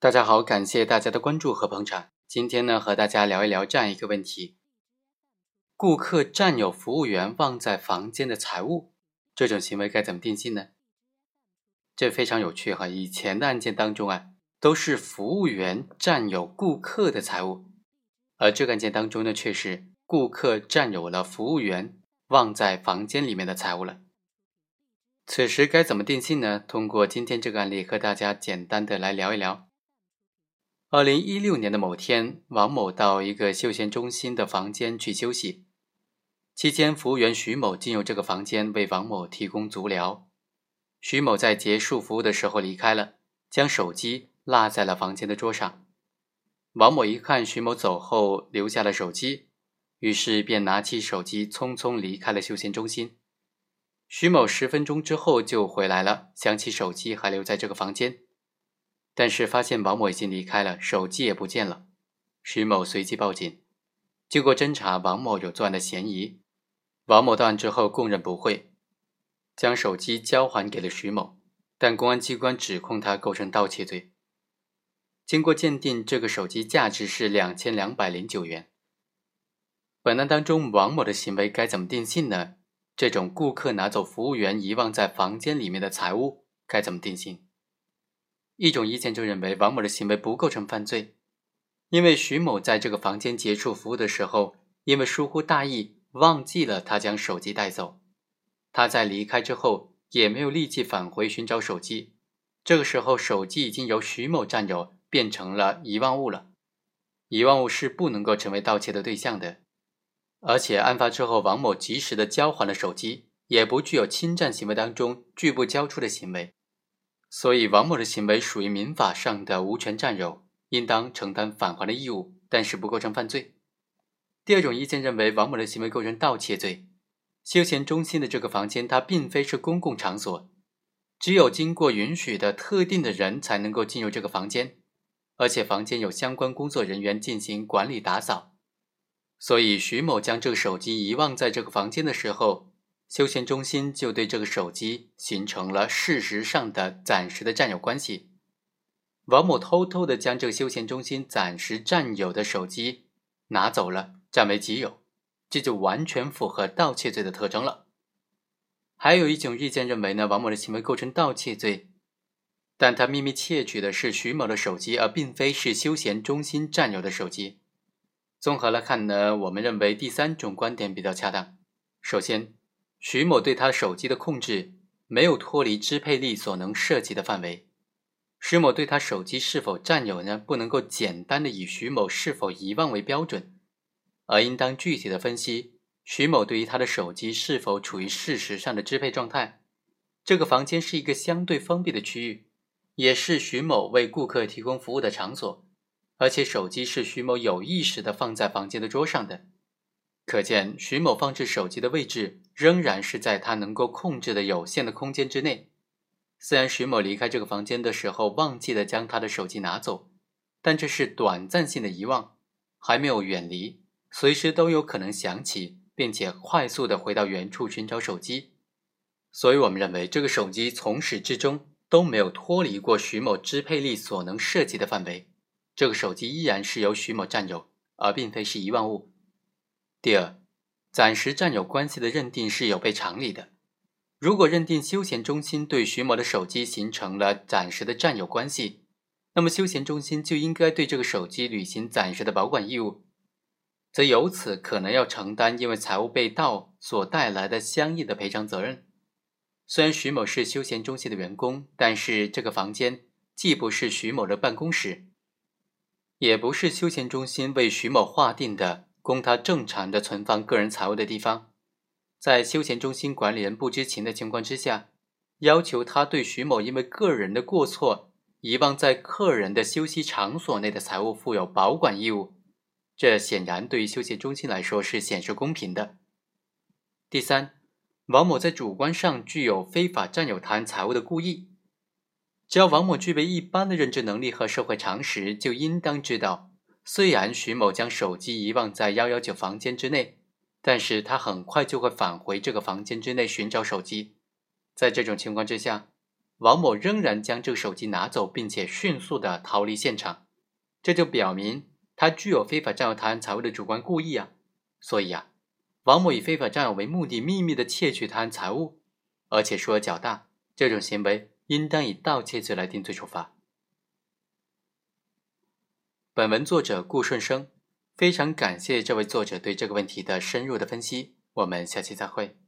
大家好，感谢大家的关注和捧场。今天呢，和大家聊一聊这样一个问题：顾客占有服务员忘在房间的财物，这种行为该怎么定性呢？这非常有趣哈，以前的案件当中啊，都是服务员占有顾客的财物，而这个案件当中呢，却是顾客占有了服务员忘在房间里面的财物了。此时该怎么定性呢？通过今天这个案例和大家简单的来聊一聊。2016年的某天，王某到一个休闲中心的房间去休息，期间服务员徐某进入这个房间为王某提供足疗。徐某在结束服务的时候离开了，将手机落在了房间的桌上。王某一看徐某走后留下了手机，于是便拿起手机匆匆离开了休闲中心。徐某10分钟之后就回来了，想起手机还留在这个房间，但是发现王某已经离开了，手机也不见了。徐某随即报警，经过侦查，王某有作案的嫌疑。王某到案之后供认不讳，将手机交还给了徐某，但公安机关指控他构成盗窃罪。经过鉴定，这个手机价值是2209元。本案当中，王某的行为该怎么定性呢？这种顾客拿走服务员遗忘在房间里面的财物该怎么定性？一种意见就认为王某的行为不构成犯罪，因为徐某在这个房间结束服务的时候，因为疏忽大意忘记了他将手机带走，他在离开之后也没有立即返回寻找手机，这个时候手机已经由徐某占有，变成了遗忘物了。遗忘物是不能够成为盗窃的对象的，而且案发之后王某及时的交还了手机，也不具有侵占行为当中拒不交出的行为，所以王某的行为属于民法上的无权占有，应当承担返还的义务，但是不构成犯罪。第二种意见认为王某的行为构成盗窃罪，休闲中心的这个房间它并非是公共场所，只有经过允许的特定的人才能够进入这个房间，而且房间有相关工作人员进行管理打扫，所以徐某将这个手机遗忘在这个房间的时候，休闲中心就对这个手机形成了事实上的暂时的占有关系。王某偷偷的将这个休闲中心暂时占有的手机拿走了，占为己有，这就完全符合盗窃罪的特征了。还有一种意见认为呢，王某的行为构成盗窃罪，但他秘密窃取的是徐某的手机，而并非是休闲中心占有的手机。综合来看呢，我们认为第三种观点比较恰当。首先，徐某对他手机的控制没有脱离支配力所能涉及的范围。徐某对他手机是否占有呢，不能够简单的以徐某是否遗忘为标准，而应当具体的分析徐某对于他的手机是否处于事实上的支配状态。这个房间是一个相对封闭的区域，也是徐某为顾客提供服务的场所，而且手机是徐某有意识地放在房间的桌上的，可见徐某放置手机的位置仍然是在他能够控制的有限的空间之内。虽然徐某离开这个房间的时候忘记了将他的手机拿走，但这是短暂性的遗忘，还没有远离，随时都有可能想起，并且快速地回到原处寻找手机。所以我们认为这个手机从始至终都没有脱离过徐某支配力所能涉及的范围，这个手机依然是由徐某占有，而并非是遗忘物。第二，暂时占有关系的认定是有悖常理的。如果认定休闲中心对徐某的手机形成了暂时的占有关系，那么休闲中心就应该对这个手机履行暂时的保管义务，则由此可能要承担因为财物被盗所带来的相应的赔偿责任。虽然徐某是休闲中心的员工，但是这个房间既不是徐某的办公室，也不是休闲中心为徐某划定的供他正常的存放个人财物的地方。在休闲中心管理人不知情的情况之下，要求他对徐某因为个人的过错遗忘在客人的休息场所内的财物负有保管义务，这显然对于休闲中心来说是显示公平的。第三，王某在主观上具有非法占有他人财物的故意。只要王某具备一般的认知能力和社会常识，就应当知道，虽然徐某将手机遗忘在119房间之内，但是他很快就会返回这个房间之内寻找手机。在这种情况之下，王某仍然将这个手机拿走，并且迅速的逃离现场，这就表明他具有非法占有他人财物的主观故意啊。所以啊，王某以非法占有为目的，秘密的窃取他人财物，而且数额较大，这种行为应当以盗窃罪来定罪处罚。本文作者顾顺生，非常感谢这位作者对这个问题的深入的分析，我们下期再会。